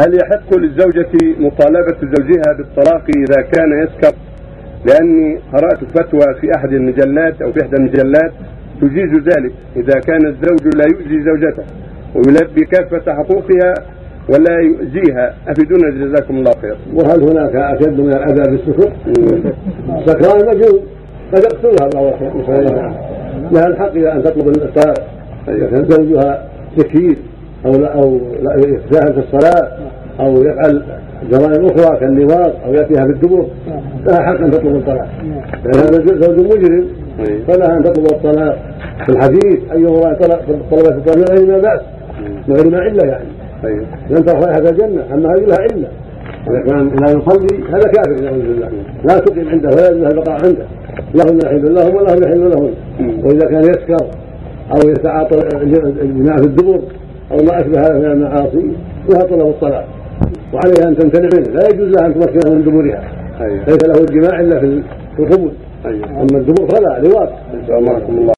هل يحق للزوجة مطالبة زوجها بالطلاق إذا كان يسكر؟ لأني قرأت فتوى في أحد المجلات أو في إحدى المجلات تجيز ذلك إذا كان الزوج لا يؤذي زوجته ويلبي كافة حقوقها ولا يؤذيها. أفيدونا جزاكم الله خير. وهل هناك أشد من الأذى بالسكر؟ سكران مجنون قد يقتلها الله خير. لها الحق إلى أن تطلب الطلاق إذا زوجها سكير أو يتساهل في الصلاة أو يفعل جرائم أخرى كاللواط أو يأتيها بالدبر، لها حق أن تطلب الطلاق لأن هذا زوج مجرم، فلها أن تطلب الطلاق. في الحديث أي امرأة طلبت الطلاق من غير ما بأس من غير ما علة يعني لن ترفع هذا الجنة، أما هذه لها علة كان لا يصلي هذا كافر نعوذ بالله، لا تقيم عنده ولا يجوز البقاء عنده، لهم يحل لهم ولا هم يحل لهم. وإذا كان يسكر أو يتعاطى الجماع في الدبر أو ما أشبه هذا من المعاصي لها طلب الطلاق وعليها أن تمتنع منه، لا يجوز لها أن تمكنها من دبورها، ليس له الجماع إلا في الخمول، أما الدبور فلا لواط.